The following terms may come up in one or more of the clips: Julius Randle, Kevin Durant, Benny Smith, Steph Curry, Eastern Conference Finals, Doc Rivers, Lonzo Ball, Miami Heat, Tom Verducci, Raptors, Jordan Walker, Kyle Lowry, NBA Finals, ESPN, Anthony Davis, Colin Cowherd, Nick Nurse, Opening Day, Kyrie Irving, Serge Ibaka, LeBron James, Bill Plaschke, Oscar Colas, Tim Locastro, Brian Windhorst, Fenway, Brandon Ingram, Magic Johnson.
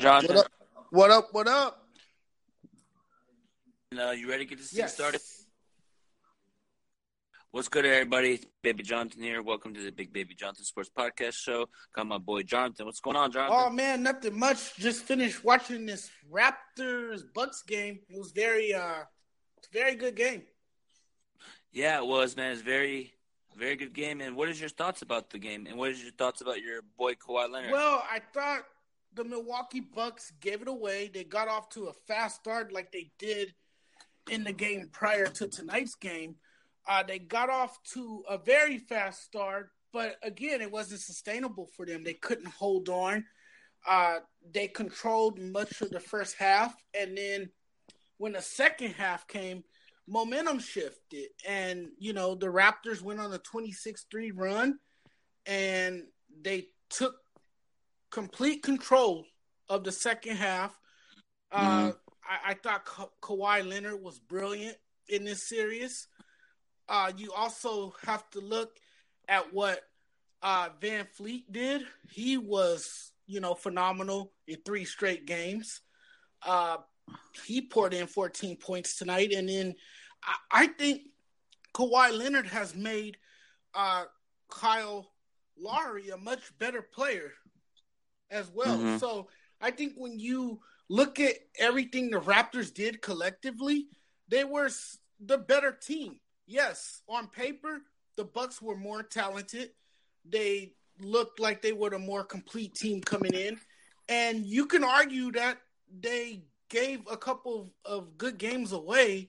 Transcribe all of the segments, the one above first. Johnson. What up? You ready to get this thing started? What's good, everybody? It's Baby Jonathan here. Welcome to the Big Baby Jonathan Sports Podcast Show. Got my boy Jonathan. What's going on, Jonathan? Oh, man, nothing much. Just finished watching this Raptors-Bucks game. It was very good game. Yeah, it was, man. It's very, very good game. And what is your thoughts about the game? And what is your thoughts about your boy Kawhi Leonard? Well, I thought the Milwaukee Bucks gave it away. They got off to a fast start like they did in the game prior to tonight's game. They got off to a very fast start, but again, it wasn't sustainable for them. They couldn't hold on. They controlled much of the first half, and then when the second half came, momentum shifted, and the Raptors went on a 26-3 run, and they took complete control of the second half. I thought Kawhi Leonard was brilliant in this series. You also have to look at what VanVleet did. He was, phenomenal in three straight games. He poured in 14 points tonight. And then I think Kawhi Leonard has made Kyle Lowry a much better player as well. Mm-hmm. So I think when you look at everything the Raptors did collectively, they were the better team. Yes, on paper, the Bucks were more talented. They looked like they were the more complete team coming in. And you can argue that they gave a couple of good games away.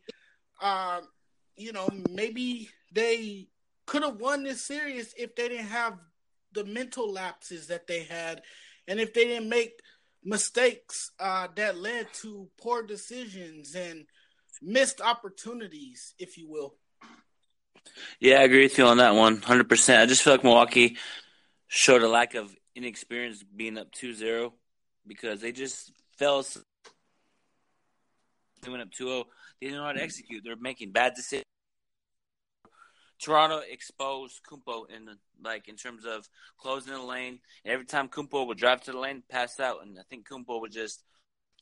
Maybe they could have won this series if they didn't have the mental lapses that they had, and if they didn't make mistakes that led to poor decisions and missed opportunities, if you will. Yeah, I agree with you on that one, 100%. I just feel like Milwaukee showed a lack of inexperience being up 2-0 because they just fell. They went up 2-0. They didn't know how to execute. They're making bad decisions. Toronto exposed Kumpo in terms of closing the lane. And every time Kumpo would drive to the lane, pass out, and I think Kumpo was just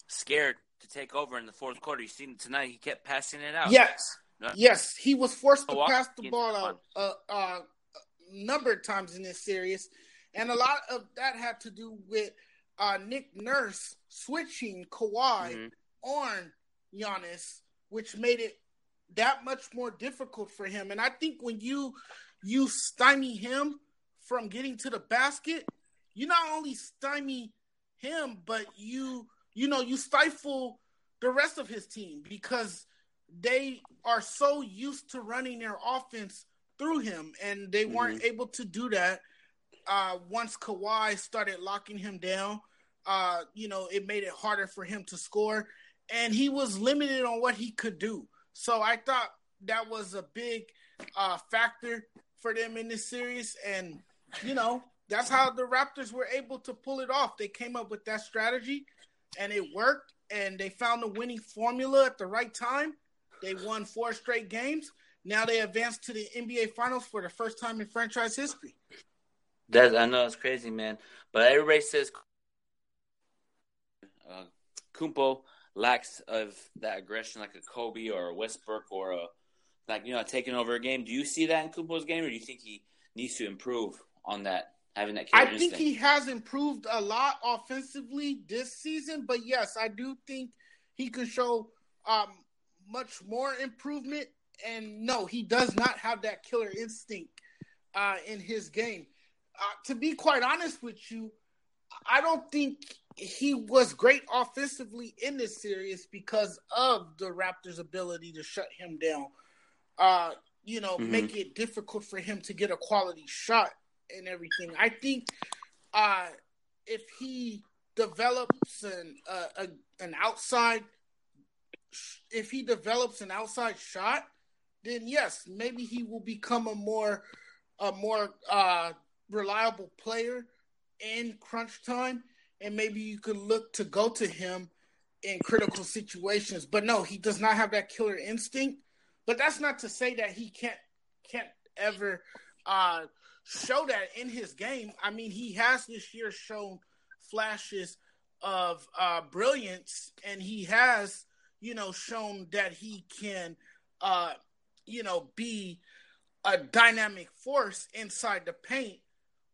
scared to take over in the fourth quarter. You seen it tonight. He kept passing it out. Yes. Yes, he was forced to pass the ball out a number of times in this series, and a lot of that had to do with Nick Nurse switching Kawhi on Giannis, which made it that much more difficult for him. And I think when you stymie him from getting to the basket, you not only stymie him, but you stifle the rest of his team because they are so used to running their offense through him, and they weren't able to do that once Kawhi started locking him down. It made it harder for him to score, and he was limited on what he could do. So I thought that was a big factor for them in this series, and, that's how the Raptors were able to pull it off. They came up with that strategy, and it worked, and they found the winning formula at the right time. They won four straight games. Now they advanced to the NBA Finals for the first time in franchise history. I know it's crazy, man. But everybody says Kumpo lacks of that aggression like a Kobe or a Westbrook or taking over a game. Do you see that in Kumpo's game, or do you think he needs to improve on that? I think he has improved a lot offensively this season, but yes, I do think he can show much more improvement. And no, he does not have that killer instinct in his game. To be quite honest with you, I don't think he was great offensively in this series because of the Raptors' ability to shut him down, make it difficult for him to get a quality shot and everything. I think if he develops an outside shot, then yes, maybe he will become a more reliable player in crunch time, and maybe you could look to go to him in critical situations. But no, he does not have that killer instinct. But that's not to say that he can't ever show that in his game. I mean, he has this year shown flashes of brilliance, and he has, you know, shown that he can, you know, be a dynamic force inside the paint.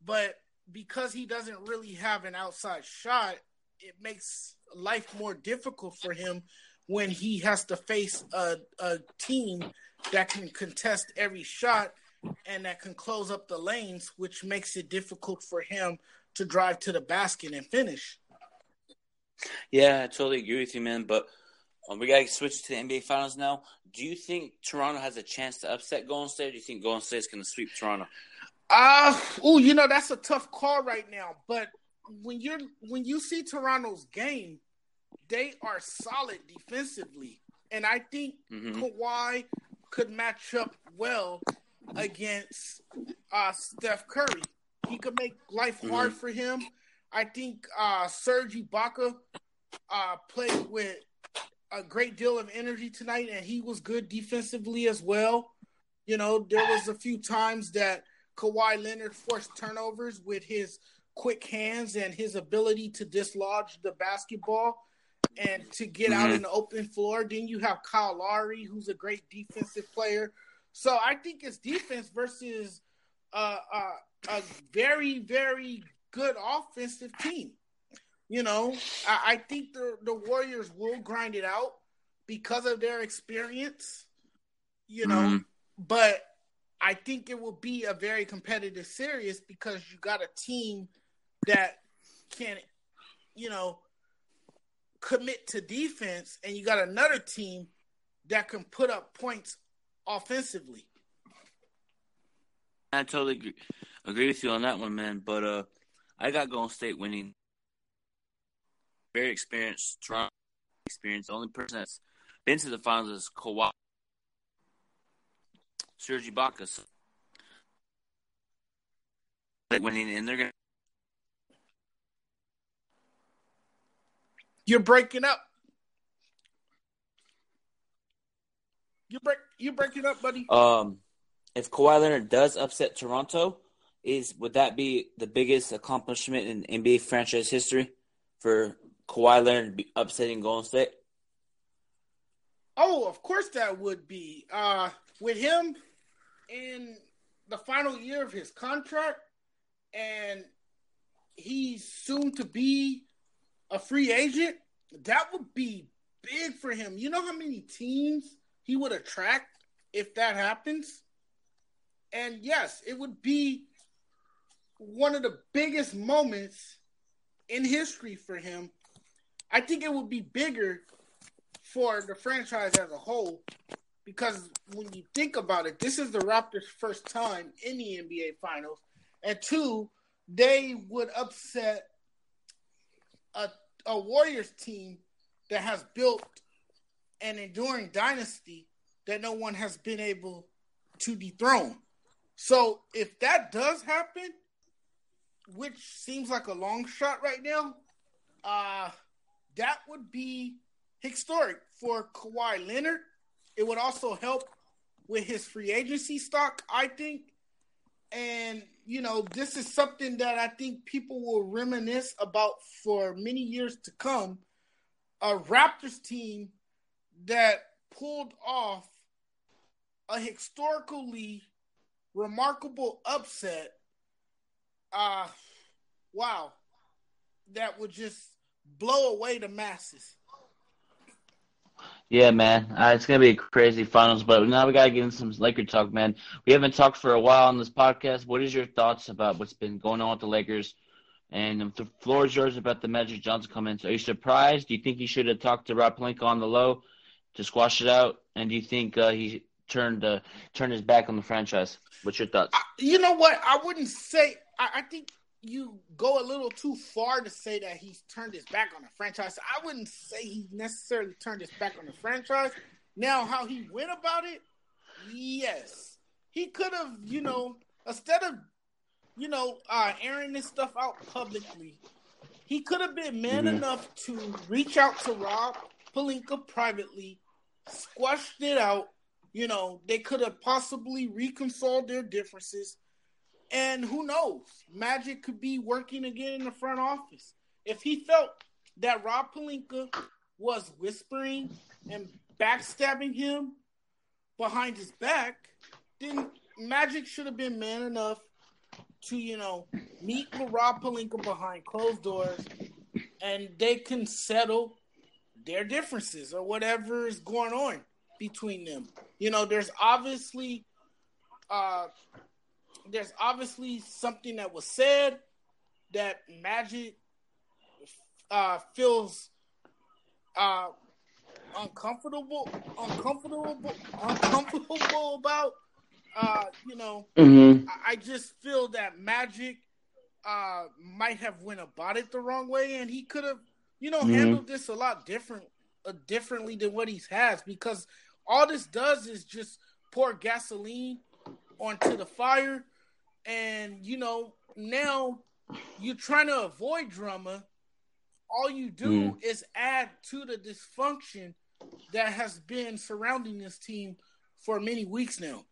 But because he doesn't really have an outside shot, it makes life more difficult for him when he has to face a team that can contest every shot and that can close up the lanes, which makes it difficult for him to drive to the basket and finish. Yeah, I totally agree with you, man. But we got to switch to the NBA Finals now. Do you think Toronto has a chance to upset Golden State, or do you think Golden State's going to sweep Toronto? You know, that's a tough call right now. But when you see Toronto's game, they are solid defensively. And I think Kawhi could match up well against Steph Curry. He could make life hard for him. I think Serge Ibaka played with a great deal of energy tonight, and he was good defensively as well. You know, there was a few times that Kawhi Leonard forced turnovers with his quick hands and his ability to dislodge the basketball and to get out in the open floor. Then you have Kyle Lowry, who's a great defensive player. So I think it's defense versus a very, very good offensive team. You know, I think the Warriors will grind it out because of their experience, you know, but I think it will be a very competitive series because you got a team that can, you know, commit to defense, and you got another team that can put up points offensively. I totally agree with you on that one, man. But I got Golden State winning. Very experienced, Toronto experience. The only person that's been to the finals is Kawhi, Serge Ibaka. So, winning, and they're gonna. You're breaking up. You're breaking up, buddy. If Kawhi Leonard does upset Toronto, would that be the biggest accomplishment in NBA franchise history for Kawhi Leonard upsetting Golden State? Oh, of course that would be. With him in the final year of his contract, and he's soon to be a free agent, that would be big for him. You know how many teams he would attract if that happens? And yes, it would be one of the biggest moments in history for him. I think it would be bigger for the franchise as a whole, because when you think about it, this is the Raptors' first time in the NBA Finals, and two, they would upset a Warriors team that has built an enduring dynasty that no one has been able to dethrone. So if that does happen, which seems like a long shot right now, that would be historic for Kawhi Leonard. It would also help with his free agency stock, I think. And, you know, this is something that I think people will reminisce about for many years to come. A Raptors team that pulled off a historically remarkable upset. Wow. That would just blow away the masses. Yeah, man. It's going to be a crazy finals, but now we got to get into some Laker talk, man. We haven't talked for a while on this podcast. What is your thoughts about what's been going on with the Lakers? And the floor is yours about the Magic Johnson comments. Are you surprised? Do you think he should have talked to Rob Pelinka on the low to squash it out? And do you think he turned his back on the franchise? What's your thoughts? You know what? I wouldn't say – I think you go a little too far to say that he's turned his back on the franchise. I wouldn't say he necessarily turned his back on the franchise. Now, how he went about it, yes. He could have, you know, instead of, you know, airing this stuff out publicly, he could have been man enough to reach out to Rob Pelinka privately, squashed it out. You know, they could have possibly reconciled their differences. And who knows? Magic could be working again in the front office. If he felt that Rob Pelinka was whispering and backstabbing him behind his back, then Magic should have been man enough to, you know, meet with Rob Pelinka behind closed doors, and they can settle their differences or whatever is going on between them. You know, there's obviously something that was said that Magic feels uncomfortable about. I just feel that Magic might have went about it the wrong way, and he could have, handled this a lot differently than what he has, because all this does is just pour gasoline onto the fire, and now you're trying to avoid drama. All you do is add to the dysfunction that has been surrounding this team for many weeks now.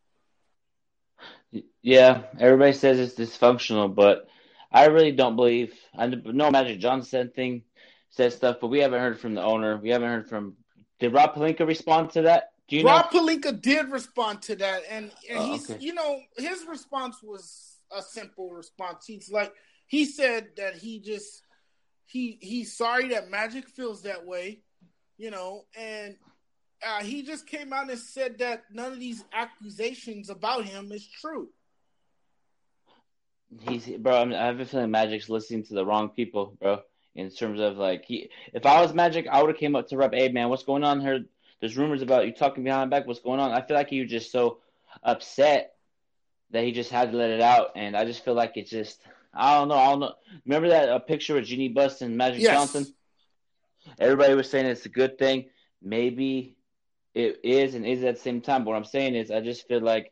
Yeah, everybody says it's dysfunctional, but I really don't believe. I know Magic Johnson says stuff, but we haven't heard from the owner. We haven't heard from. Did Rob Pelinka respond to that? Do you know? Rob Pelinka did respond to that, and he's okay. His response was a simple response. He said that he's sorry that Magic feels that way, and he just came out and said that none of these accusations about him is true. I have a feeling Magic's listening to the wrong people, bro. In terms of if I was Magic, I would have came up to Rep, hey man, what's going on here? There's rumors about you talking behind my back. What's going on? I feel like he was just so upset that he just had to let it out, and I just feel like it's just. I don't know. Remember that picture of Jeanie Buss and Magic Johnson? Everybody was saying it's a good thing. Maybe it is and is at the same time. But what I'm saying is I just feel like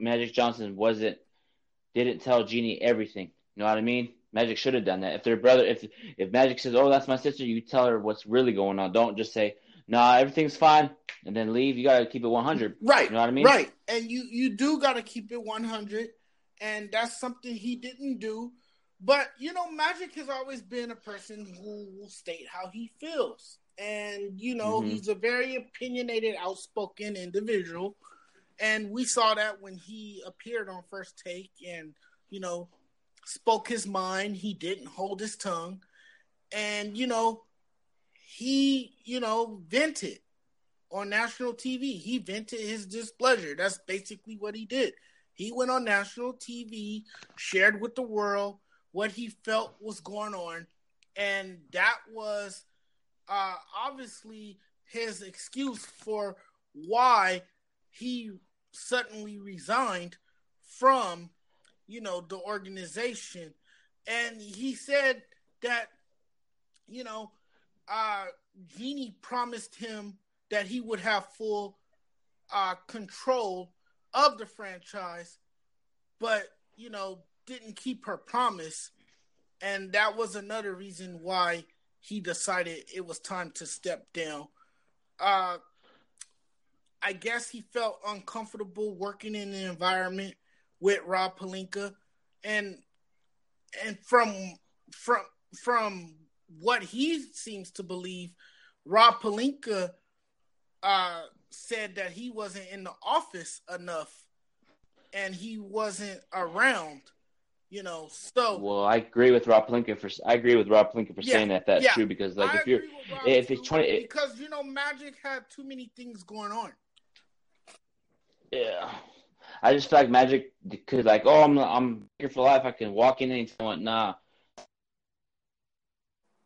Magic Johnson didn't tell Jeanie everything. You know what I mean? Magic should have done that. If their brother, if Magic says, oh, that's my sister, you tell her what's really going on. Don't just say, nah, everything's fine, and then leave. You got to keep it 100. Right. You know what I mean? Right. And you do got to keep it 100. And that's something he didn't do. But, Magic has always been a person who will state how he feels. And, he's a very opinionated, outspoken individual. And we saw that when he appeared on First Take and, spoke his mind. He didn't hold his tongue. And, he, vented on national TV. He vented his displeasure. That's basically what he did. He went on national TV, shared with the world what he felt was going on, and that was obviously his excuse for why he suddenly resigned from, the organization. And he said that, Jeanie promised him that he would have full control of the franchise, but didn't keep her promise, and that was another reason why he decided it was time to step down. I guess he felt uncomfortable working in the environment with Rob Pelinka, and from what he seems to believe, Rob Pelinka said that he wasn't in the office enough and he wasn't around, so. Well, I agree with Rob Pelinka for saying that that's true, because because Magic had too many things going on. Yeah. I just feel like Magic could I'm here for life. I can walk in and someone, nah.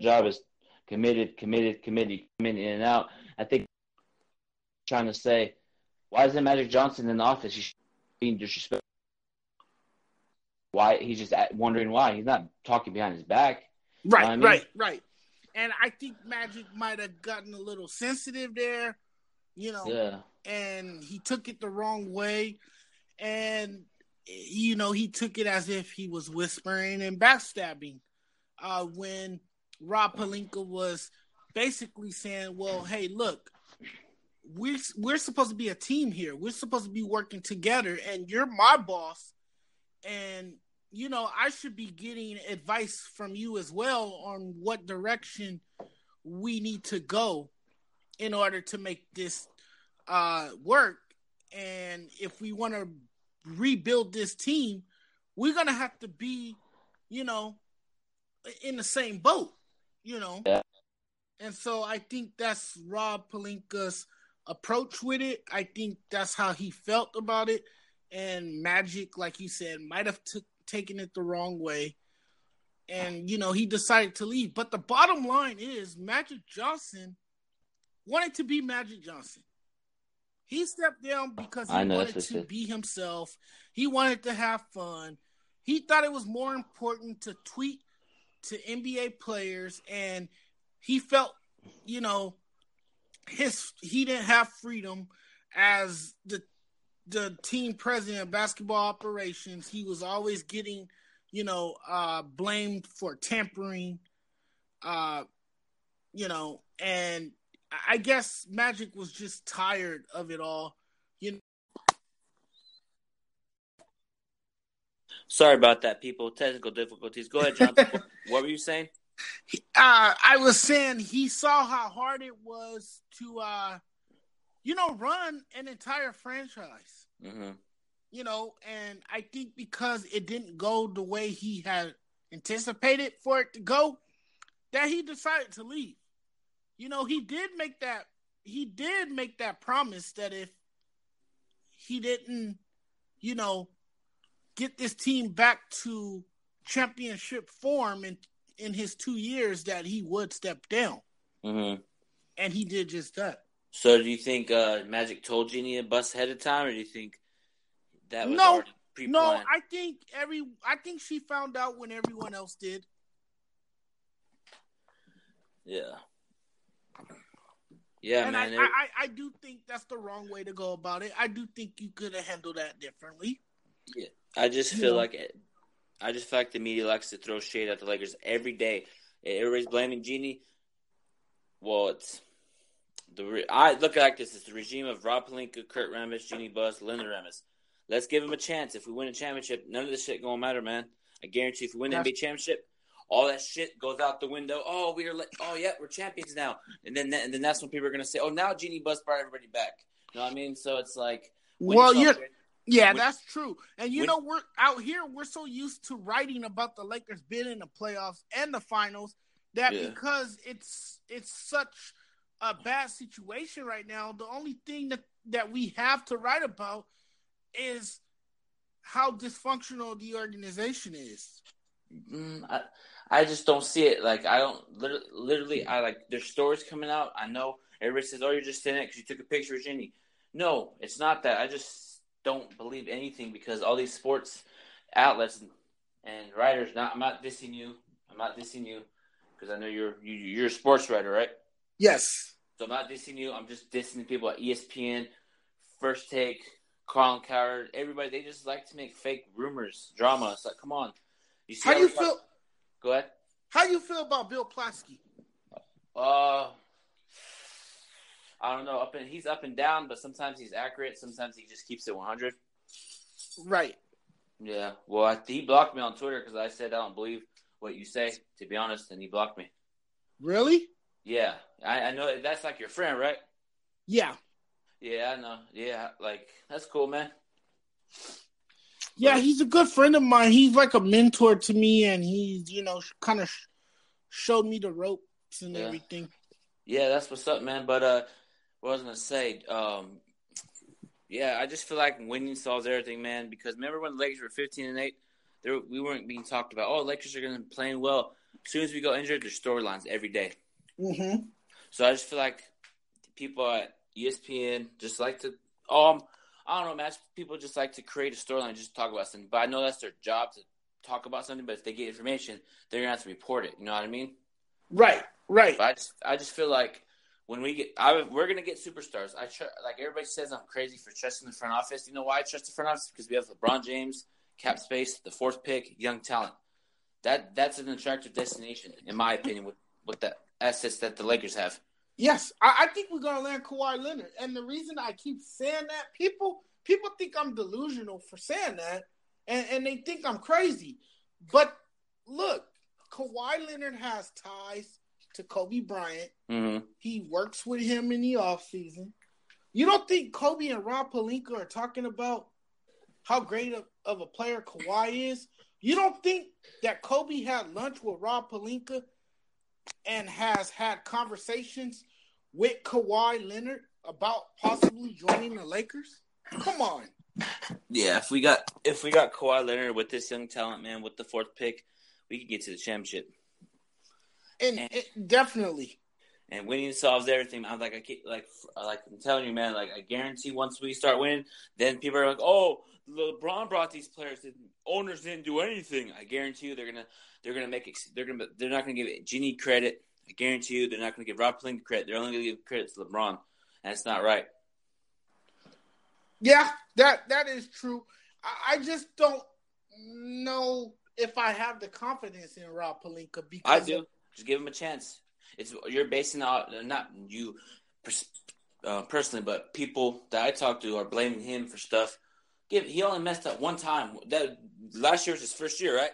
Job is committed in and out. I think trying to say, why isn't Magic Johnson in the office? He's being disrespectful. Why? He's just wondering why. He's not talking behind his back. Right, I mean? Right. And I think Magic might have gotten a little sensitive there, and he took it the wrong way. And, he took it as if he was whispering and backstabbing when Rob Pelinka was basically saying, well, hey, look, We're supposed to be a team here. We're supposed to be working together, and you're my boss, and I should be getting advice from you as well on what direction we need to go in order to make this work. And if we want to rebuild this team, we're going to have to be, you know, in the same boat, you know. Yeah. And so I think that's Rob Pelinka's approach with it. I think that's how he felt about it. And Magic, like you said, might have taken it the wrong way. And, you know, he decided to leave. But the bottom line is Magic Johnson wanted to be Magic Johnson. He stepped down because he wanted to be himself. He wanted to have fun. He thought it was more important to tweet to NBA players, and he felt, you know, he didn't have freedom as the team president of basketball operations. He was always getting, you know, blamed for tampering, you know, and I guess Magic was just tired of it all, you know. Sorry about that, people. Technical difficulties. Go ahead, John. What were you saying? I was saying he saw how hard it was to, you know, run an entire franchise. Mm-hmm. You know, and I think because it didn't go the way he had anticipated for it to go, that he decided to leave. You know, he did make that promise that if he didn't, you know, get this team back to championship form in his 2 years, that he would step down. Mm-hmm. And he did just that. So do you think Magic told Jeanie Buss ahead of time, or do you think that was already pre-planned? No, I think she found out when everyone else did. Yeah. Yeah, and man. I do think that's the wrong way to go about it. I do think you could have handled that differently. Yeah, I just feel like the media likes to throw shade at the Lakers every day. Everybody's blaming Jeanie. Well, I look at it like this: it's the regime of Rob Pelinka, Kurt Rambis, Jeanie Buss, Linda Rambis. Let's give him a chance. If we win a championship, none of this shit gonna matter, man. I guarantee. If we win the NBA championship, all that shit goes out the window. Oh, we're champions now. And then that's when people are gonna say, "Oh, now Jeanie Buss brought everybody back." You know what I mean? So it's like, that's true. And you know, we're out here. We're so used to writing about the Lakers being in the playoffs and the finals that because it's such a bad situation right now, the only thing that we have to write about is how dysfunctional the organization is. I just don't see it. Like, I don't literally. I like there's stories coming out. I know everybody says, "Oh, you're just in it because you took a picture of Jeanie." No, it's not that. I just don't believe anything because all these sports outlets and writers. I'm not dissing you. I'm not dissing you because I know you're a sports writer, right? Yes. So I'm not dissing you. I'm just dissing the people at ESPN, First Take, Colin Cowherd, everybody. They just like to make fake rumors, drama. It's like, come on. You see how you feel? Go ahead. How do you feel about Bill Plaschke? I don't know. He's up and down, but sometimes he's accurate. Sometimes he just keeps it 100. Right. Yeah. Well, he blocked me on Twitter because I said I don't believe what you say, to be honest, and he blocked me. Really? Yeah. I know that's like your friend, right? Yeah. Yeah, I know. Yeah, like that's cool, man. Yeah, he's a good friend of mine. He's like a mentor to me, and he's, you know, kind of showed me the ropes and everything. Yeah, that's what's up, man. But what I was going to say, yeah, I just feel like winning solves everything, man, because remember when the Lakers were 15-8, we weren't being talked about, oh, Lakers are going to be playing well. As soon as we go injured, there's storylines every day. Mm-hmm. So I just feel like people at ESPN just like to – I don't know, man. People just like to create a storyline and just talk about something. But I know that's their job to talk about something. But if they get information, they're gonna have to report it. You know what I mean? Right, right. But I just feel like when we get, we're gonna get superstars. Like everybody says, I'm crazy for trusting the front office. You know why I trust the front office? Because we have LeBron James, cap space, the 4th pick, young talent. That's an attractive destination, in my opinion, with the assets that the Lakers have. Yes, I think we're going to land Kawhi Leonard. And the reason I keep saying that, people think I'm delusional for saying that, and they think I'm crazy. But look, Kawhi Leonard has ties to Kobe Bryant. Mm-hmm. He works with him in the offseason. You don't think Kobe and Rob Pelinka are talking about how great of a player Kawhi is? You don't think that Kobe had lunch with Rob Pelinka and has had conversations with Kawhi Leonard about possibly joining the Lakers? Come on. Yeah, if we got Kawhi Leonard with this young talent, man, with the fourth pick, we could get to the championship. And definitely. And winning solves everything. I'm like, I'm telling you, man. Like, I guarantee once we start winning, then people are like, "Oh, LeBron brought these players. The owners didn't do anything." I guarantee you, they're not gonna give Jeanie credit. I guarantee you, they're not gonna give Rob Pelinka credit. They're only gonna give credit to LeBron, and it's not right. Yeah, that is true. I just don't know if I have the confidence in Rob Pelinka because I do. Just give him a chance. You're basing on not you personally, but people that I talk to are blaming him for stuff. He only messed up one time. That last year was his first year, right?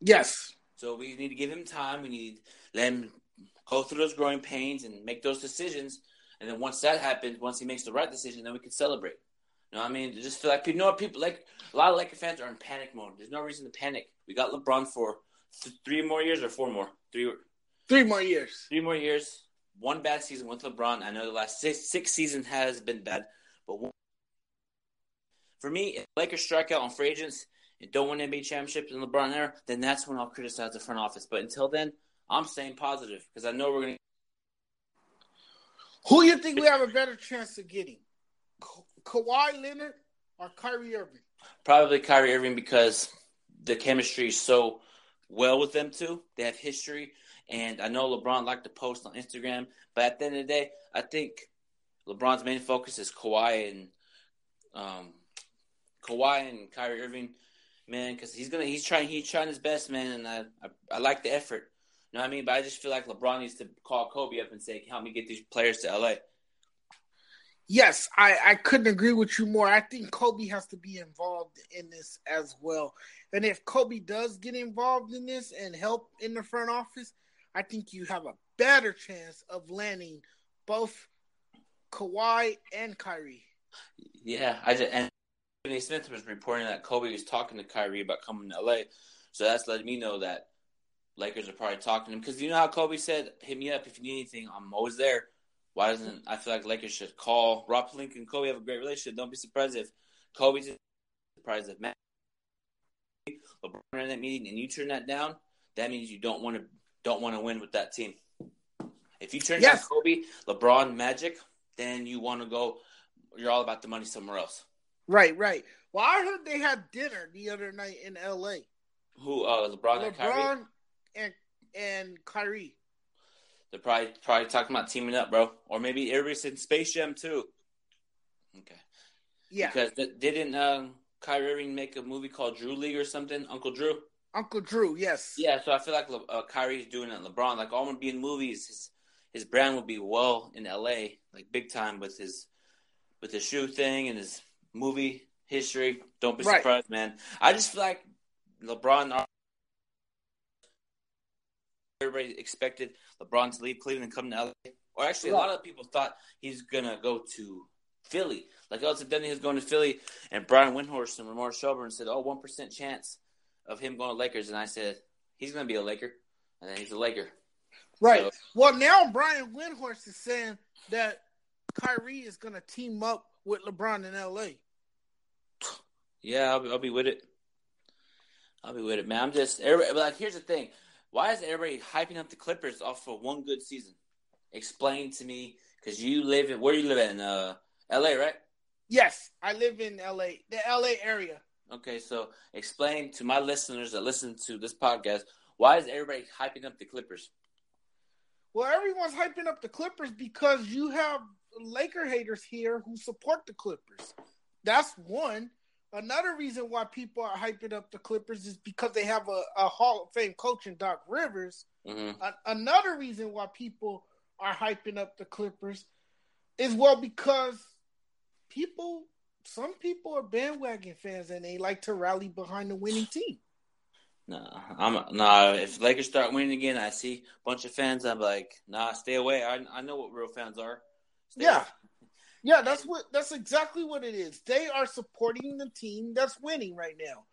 Yes. So we need to give him time. We need to let him go through those growing pains and make those decisions. And then once that happens, once he makes the right decision, then we can celebrate. You know what I mean? Just feel like people like a lot of Laker fans are in panic mode. There's no reason to panic. We got LeBron for 3 more years or 4 more. Three more years. One bad season with LeBron. I know the last six seasons has been bad. But for me, if Lakers strike out on free agents and don't win NBA championships in LeBron era, then that's when I'll criticize the front office. But until then, I'm staying positive because I know we're going to... Who do you think we have a better chance of getting? Kawhi Leonard or Kyrie Irving? Probably Kyrie Irving because the chemistry is so well with them two. They have history. And I know LeBron liked to post on Instagram, but at the end of the day, I think LeBron's main focus is Kawhi and Kyrie Irving, man, because he's trying his best, man, and I like the effort. You know what I mean? But I just feel like LeBron needs to call Kobe up and say, "Help me get these players to LA." Yes, I couldn't agree with you more. I think Kobe has to be involved in this as well. And if Kobe does get involved in this and help in the front office, I think you have a better chance of landing both Kawhi and Kyrie. Yeah, and Benny Smith was reporting that Kobe was talking to Kyrie about coming to LA. So that's letting me know that Lakers are probably talking to him. Because you know how Kobe said, "Hit me up if you need anything. I'm always there." Why doesn't I feel like Lakers should call Rob Pelinka and Kobe have a great relationship? Don't be surprised if Kobe's surprised if Matt LeBron are in that meeting and you turn that down. That means you don't want to win with that team. If you turn down Kobe, LeBron, Magic, then you want to go. You're all about the money somewhere else. Right. Well, I heard they had dinner the other night in L.A. Who? LeBron and Kyrie. LeBron and Kyrie. They're probably talking about teaming up, bro. Or maybe everybody's in Space Jam, too. Okay. Yeah. Because didn't Kyrie Irving make a movie called Drew League or something? Uncle Drew, yes. Yeah, so I feel like Kyrie's doing it. LeBron, like, all I'm going to be in movies. His brand will be well in L.A., like, big time with his shoe thing and his movie history. Don't be surprised, man. I just feel like LeBron... Everybody expected LeBron to leave Cleveland and come to LA. Or actually, a lot of people thought he's going to go to Philly. Like, he was going to Philly, and Brian Windhorst and Ramar Schalber said, 1% chance of him going to Lakers. And I said, he's going to be a Laker. And then he's a Laker. Right. So, well, now Brian Windhorst is saying that Kyrie is going to team up with LeBron in LA. Yeah, I'll be with it. I'll be with it, man. Here's the thing. Why is everybody hyping up the Clippers off of one good season? Explain to me, because where do you live in L.A., right? Yes, I live in L.A., the L.A. area. Okay, so explain to my listeners that listen to this podcast, why is everybody hyping up the Clippers? Well, everyone's hyping up the Clippers because you have Laker haters here who support the Clippers. That's one. Another reason why people are hyping up the Clippers is because they have a Hall of Fame coach in Doc Rivers. Mm-hmm. Another reason why people are hyping up the Clippers is, because some people are bandwagon fans and they like to rally behind the winning team. No, if Lakers start winning again, I see a bunch of fans. I'm like, nah, stay away. I know what real fans are. Stay away. Yeah, that's exactly what it is. They are supporting the team that's winning right now.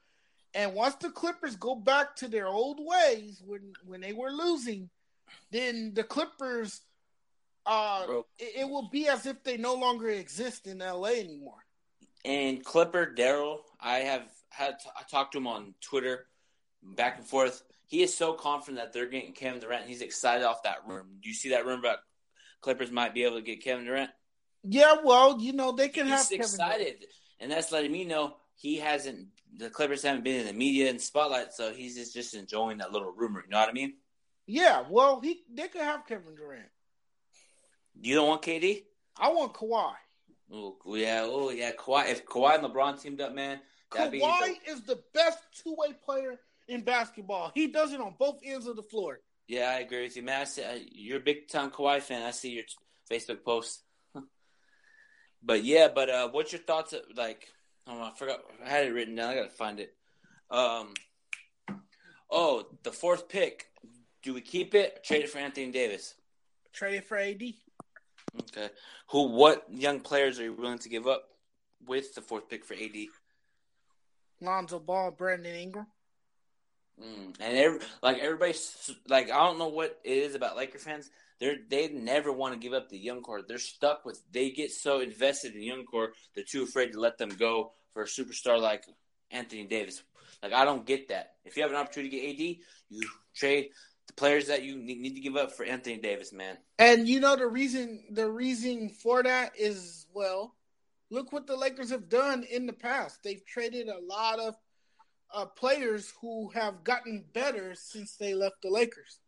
And once the Clippers go back to their old ways when they were losing, then the Clippers, it will be as if they no longer exist in L.A. anymore. And Clipper Daryl, I have had I talked to him on Twitter back and forth. He is so confident that they're getting Kevin Durant. He's excited off that rumor. Do you see that rumor about Clippers might be able to get Kevin Durant? Yeah, well, you know, they can have Kevin excited. Durant. And that's letting me know he hasn't – the Clippers haven't been in the media and spotlight, so he's just enjoying that little rumor. You know what I mean? Yeah, well, they could have Kevin Durant. You don't want KD? I want Kawhi. Oh, yeah, Kawhi. If Kawhi and LeBron teamed up, man, that'd be – Kawhi is the best two-way player in basketball. He does it on both ends of the floor. Yeah, I agree with you, man. You're a big-time Kawhi fan. I see your Facebook posts. But, yeah, what's your thoughts of, like – oh, I forgot. I had it written down. I got to find it. The fourth pick. Do we keep it or trade it for Anthony Davis? Trade it for AD. Okay. What young players are you willing to give up with the fourth pick for AD? Lonzo Ball, Brandon Ingram. And everybody's like, I don't know what it is about Laker fans. They never want to give up the young core. They're stuck with – they get so invested in young core, they're too afraid to let them go for a superstar like Anthony Davis. Like, I don't get that. If you have an opportunity to get AD, you trade the players that you need to give up for Anthony Davis, man. And, you know, the reason for that is, well, look what the Lakers have done in the past. They've traded a lot of players who have gotten better since they left the Lakers.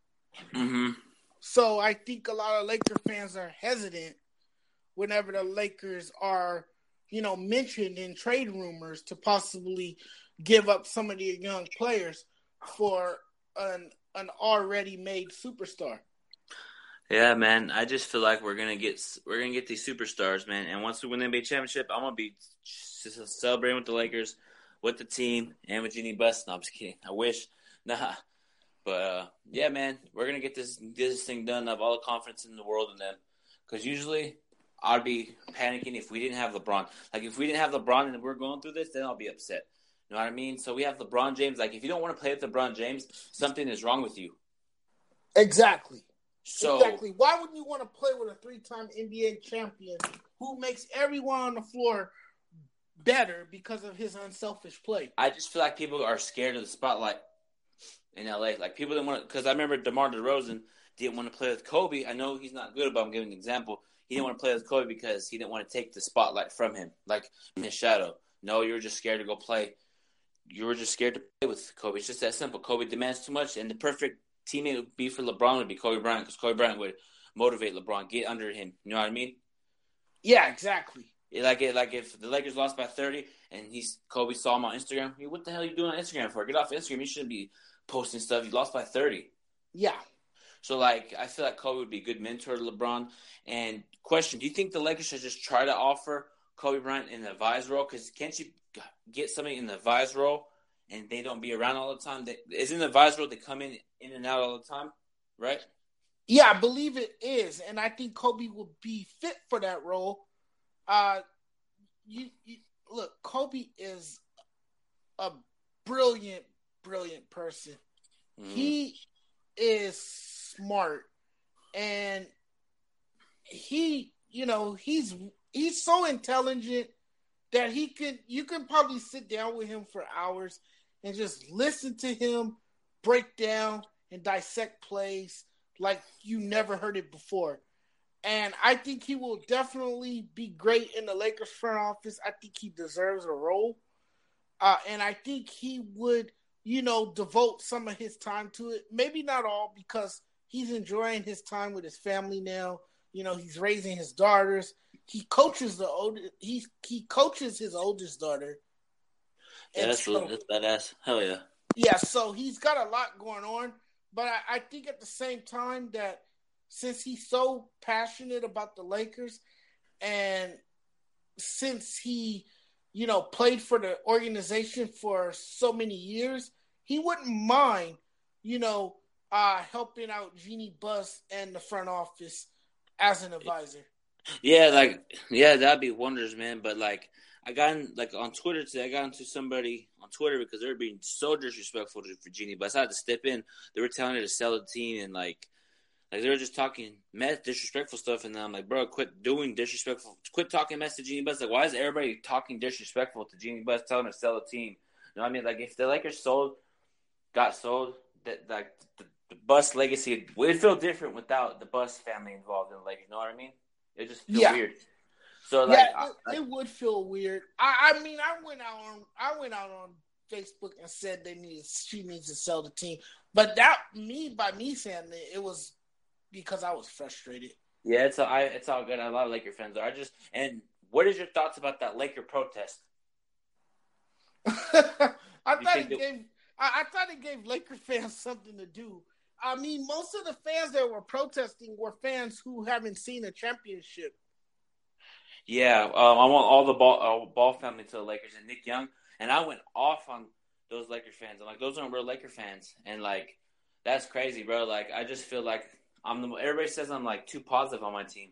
Mm-hmm. So I think a lot of Laker fans are hesitant whenever the Lakers are, you know, mentioned in trade rumors to possibly give up some of the young players for an already made superstar. Yeah, man. I just feel like we're gonna get these superstars, man. And once we win the NBA championship, I'm gonna be celebrating with the Lakers, with the team, and with Jeanie Buss. No, I'm just kidding. I wish. Nah. But, yeah, man, we're going to get this thing done. I have all the confidence in the world in them. Because usually I'd be panicking if we didn't have LeBron. Like, if we didn't have LeBron and we're going through this, then I'll be upset. You know what I mean? So we have LeBron James. Like, if you don't want to play with LeBron James, something is wrong with you. Exactly. Exactly. Why would you want to play with a three-time NBA champion who makes everyone on the floor better because of his unselfish play? I just feel like people are scared of the spotlight. In LA, like people didn't want to, because I remember DeMar DeRozan didn't want to play with Kobe. I know he's not good, but I'm giving an example. He didn't want to play with Kobe because he didn't want to take the spotlight from him, like in his shadow. No, you were just scared to go play. You were just scared to play with Kobe. It's just that simple. Kobe demands too much, and the perfect teammate would be for LeBron would be Kobe Bryant, because Kobe Bryant would motivate LeBron, get under him. You know what I mean? Yeah, exactly. Like if the Lakers lost by 30, and Kobe saw him on Instagram, hey, what the hell are you doing on Instagram for? Get off Instagram. You shouldn't be posting stuff. You lost by 30. Yeah. So, like, I feel like Kobe would be a good mentor to LeBron. And question, do you think the Lakers should just try to offer Kobe Bryant an advisor role? Because can't you get somebody in the advisor role and they don't be around all the time? Isn't the advisor role they come in and out all the time, right? Yeah, I believe it is. And I think Kobe will be fit for that role. Look, Kobe is a brilliant person. Mm-hmm. He is smart, and he's so intelligent that you can probably sit down with him for hours and just listen to him break down and dissect plays like you never heard it before. And I think he will definitely be great in the Lakers front office. I think he deserves a role, and I think he would, you know, devote some of his time to it. Maybe not all, because he's enjoying his time with his family now. You know, he's raising his daughters. He coaches he coaches his oldest daughter. Yeah, that's badass. Hell yeah. Yeah, so he's got a lot going on, but I think at the same time that since he's so passionate about the Lakers and since he, you know, played for the organization for so many years, he wouldn't mind, you know, helping out Jeanie Buss and the front office as an advisor. Yeah, that'd be wonders, man. But on Twitter today, I got into somebody on Twitter because they were being so disrespectful for Jeanie Buss. I had to step in. They were telling her to sell the team and like they were just talking mess, disrespectful stuff, and then I'm like, bro, quit talking mess to Jeanie Buss. Like, why is everybody talking disrespectful to Jeanie Buss, telling her to sell a team? You know what I mean? Like, if the Lakers got sold, that like the Buss legacy would feel different without the Buss family involved in the Lakers. You know what I mean? It just feels weird. So it would feel weird. I went out on Facebook and said she needs to sell the team, but by me saying that, it was because I was frustrated. Yeah, it's all good. A lot of Laker fans are. And what is your thoughts about that Laker protest? I thought it gave Laker fans something to do. I mean, most of the fans that were protesting were fans who haven't seen a championship. Yeah, I want all the ball family to the Lakers and Nick Young, and I went off on those Laker fans. I'm like, those aren't real Laker fans, and like, that's crazy, bro. Like, I just feel like everybody says I'm like too positive on my team.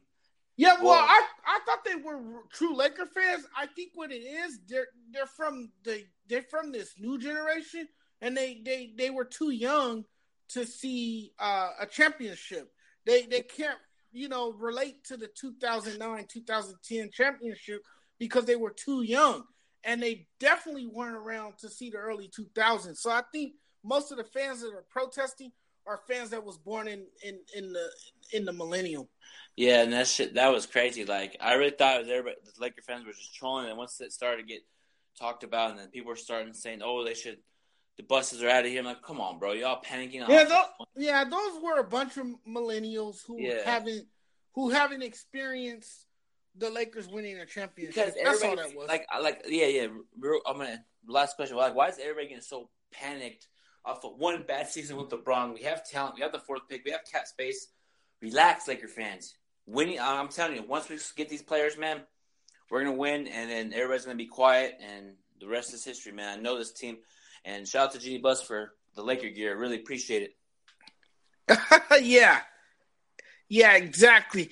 Yeah, well, I thought they were true Laker fans. I think what it is, they're from this new generation, and they were too young to see a championship. They can't relate to the 2009-2010 championship because they were too young, and they definitely weren't around to see the early 2000s. So I think most of the fans that are protesting are fans that was born in the millennium. Yeah, and that was crazy. Like, I really thought everybody, the Laker fans were just trolling, and once it started to get talked about, and then people were starting saying, "Oh, they should." The buses are out of here. I'm like, come on, bro. Y'all panicking. Those were a bunch of millennials who haven't experienced the Lakers winning a championship. Because that's all that was. Last question. Like, why is everybody getting so panicked off of one bad season with LeBron? We have talent. We have the fourth pick. We have cap space. Relax, Laker fans. Winning. I'm telling you, once we get these players, man, we're gonna win, and then everybody's gonna be quiet, and the rest is history, man. I know this team. And shout out to Jeanie Buss for the Laker gear. Really appreciate it. Yeah, exactly.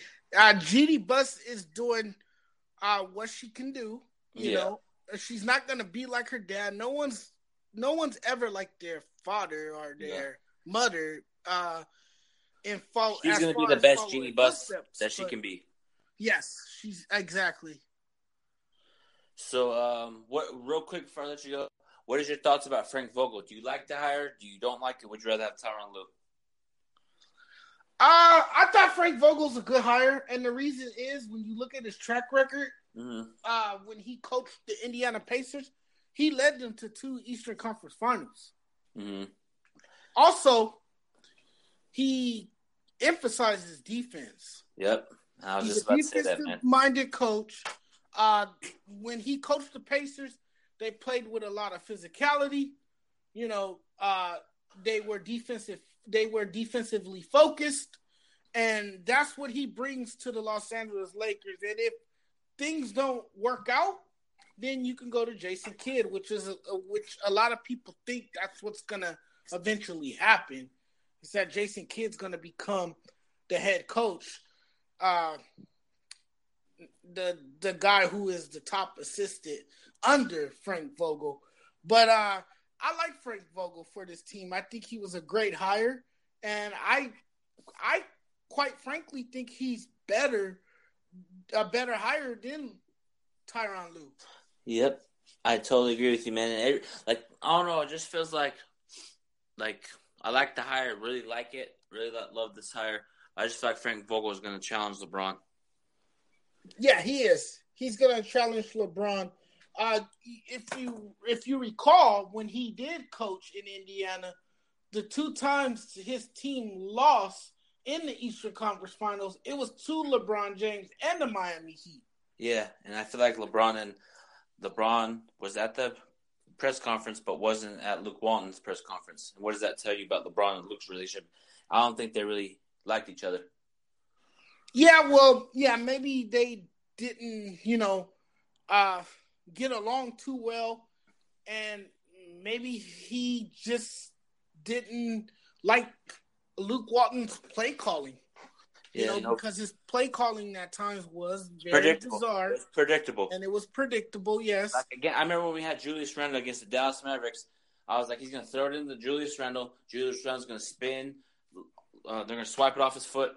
Jeanie Buss is doing what she can do. You know, she's not gonna be like her dad. No one's ever like their father or their mother. She's gonna be the best Jeanie Buss that she can be. Yes, she's exactly. So, what? Real quick before I let you go. What is your thoughts about Frank Vogel? Do you like the hire? Do you don't like it? Would you rather have Tyronn Lue? I thought Frank Vogel's a good hire, and the reason is when you look at his track record, when he coached the Indiana Pacers, he led them to 2 Eastern Conference Finals. Mm-hmm. Also, he emphasizes defense. Yep, I was just about to say that, man. He's a defensive-minded coach. When he coached the Pacers, they played with a lot of physicality, they were defensively focused, and that's what he brings to the Los Angeles Lakers. And if things don't work out, then you can go to Jason Kidd, which a lot of people think that's what's going to eventually happen, is that Jason Kidd's going to become the head coach, the guy who is the top assistant under Frank Vogel. But I like Frank Vogel for this team. I think he was a great hire, and I quite frankly think he's a better hire than Tyronn Lue. Yep, I totally agree with you, man. Like, I don't know, it just feels like I like the hire, really like it, really love this hire. I just like Frank Vogel is going to challenge LeBron. Yeah, he is. He's going to challenge LeBron. If you recall, when he did coach in Indiana, the 2 times his team lost in the Eastern Conference Finals, it was to LeBron James and the Miami Heat. Yeah, and I feel like LeBron was at the press conference but wasn't at Luke Walton's press conference. What does that tell you about LeBron and Luke's relationship? I don't think they really liked each other. Yeah, well, yeah, maybe they didn't, get along too well, and maybe he just didn't like Luke Walton's play calling. You know, because his play calling at times was very bizarre. It was predictable. And it was predictable, yes. Like, again, I remember when we had Julius Randle against the Dallas Mavericks. I was like, he's going to throw it into Julius Randle. Julius Randle's going to spin. They're going to swipe it off his foot.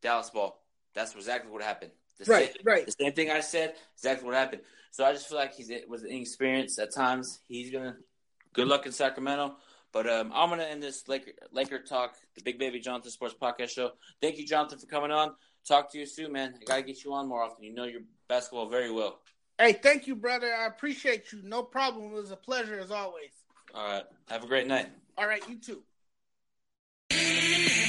Dallas ball. That's exactly what happened. The same thing I said, exactly what happened. So I just feel like he was inexperienced at times. He's going to – good luck in Sacramento. But I'm going to end this Laker talk, the Big Baby Jonathan Sports Podcast Show. Thank you, Jonathan, for coming on. Talk to you soon, man. I got to get you on more often. You know your basketball very well. Hey, thank you, brother. I appreciate you. No problem. It was a pleasure as always. All right. Have a great night. All right. You too.